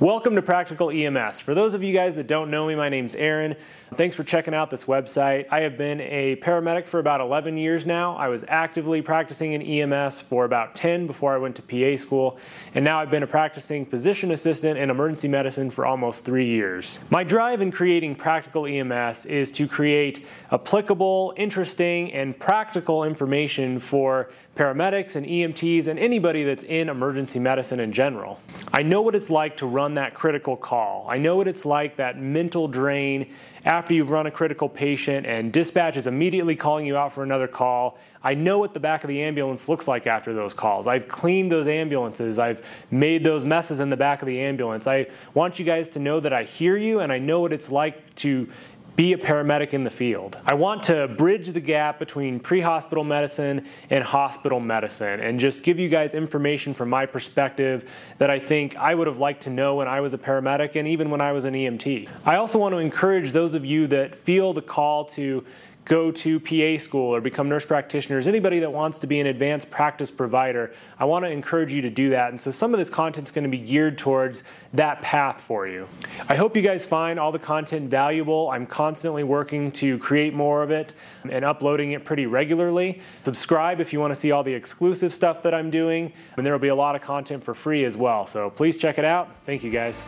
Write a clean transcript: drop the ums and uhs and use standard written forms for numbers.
Welcome to Practical EMS. For those of you guys that don't know me, my name's Aaron. Thanks for checking out this website. I have been a paramedic for about 11 years now. I was actively practicing in EMS for about 10 before I went to PA school, and now I've been a practicing physician assistant in emergency medicine for almost 3 years. My drive in creating Practical EMS is to create applicable, interesting, and practical information for paramedics and EMTs and anybody that's in emergency medicine in general. I know what it's like to run that critical call. I know what it's like, that mental drain after you've run a critical patient and dispatch is immediately calling you out for another call. I know what the back of the ambulance looks like after those calls. I've cleaned those ambulances. I've made those messes in the back of the ambulance. I want you guys to know that I hear you and I know what it's like to be a paramedic in the field. I want to bridge the gap between pre-hospital medicine and hospital medicine and just give you guys information from my perspective that I think I would have liked to know when I was a paramedic and even when I was an EMT. I also want to encourage those of you that feel the call to go to PA school or become nurse practitioners, anybody that wants to be an advanced practice provider, I want to encourage you to do that. And so some of this content is going to be geared towards that path for you. I hope you guys find all the content valuable. I'm constantly working to create more of it and uploading it pretty regularly. Subscribe if you want to see all the exclusive stuff that I'm doing, and there will be a lot of content for free as well. So please check it out. Thank you guys.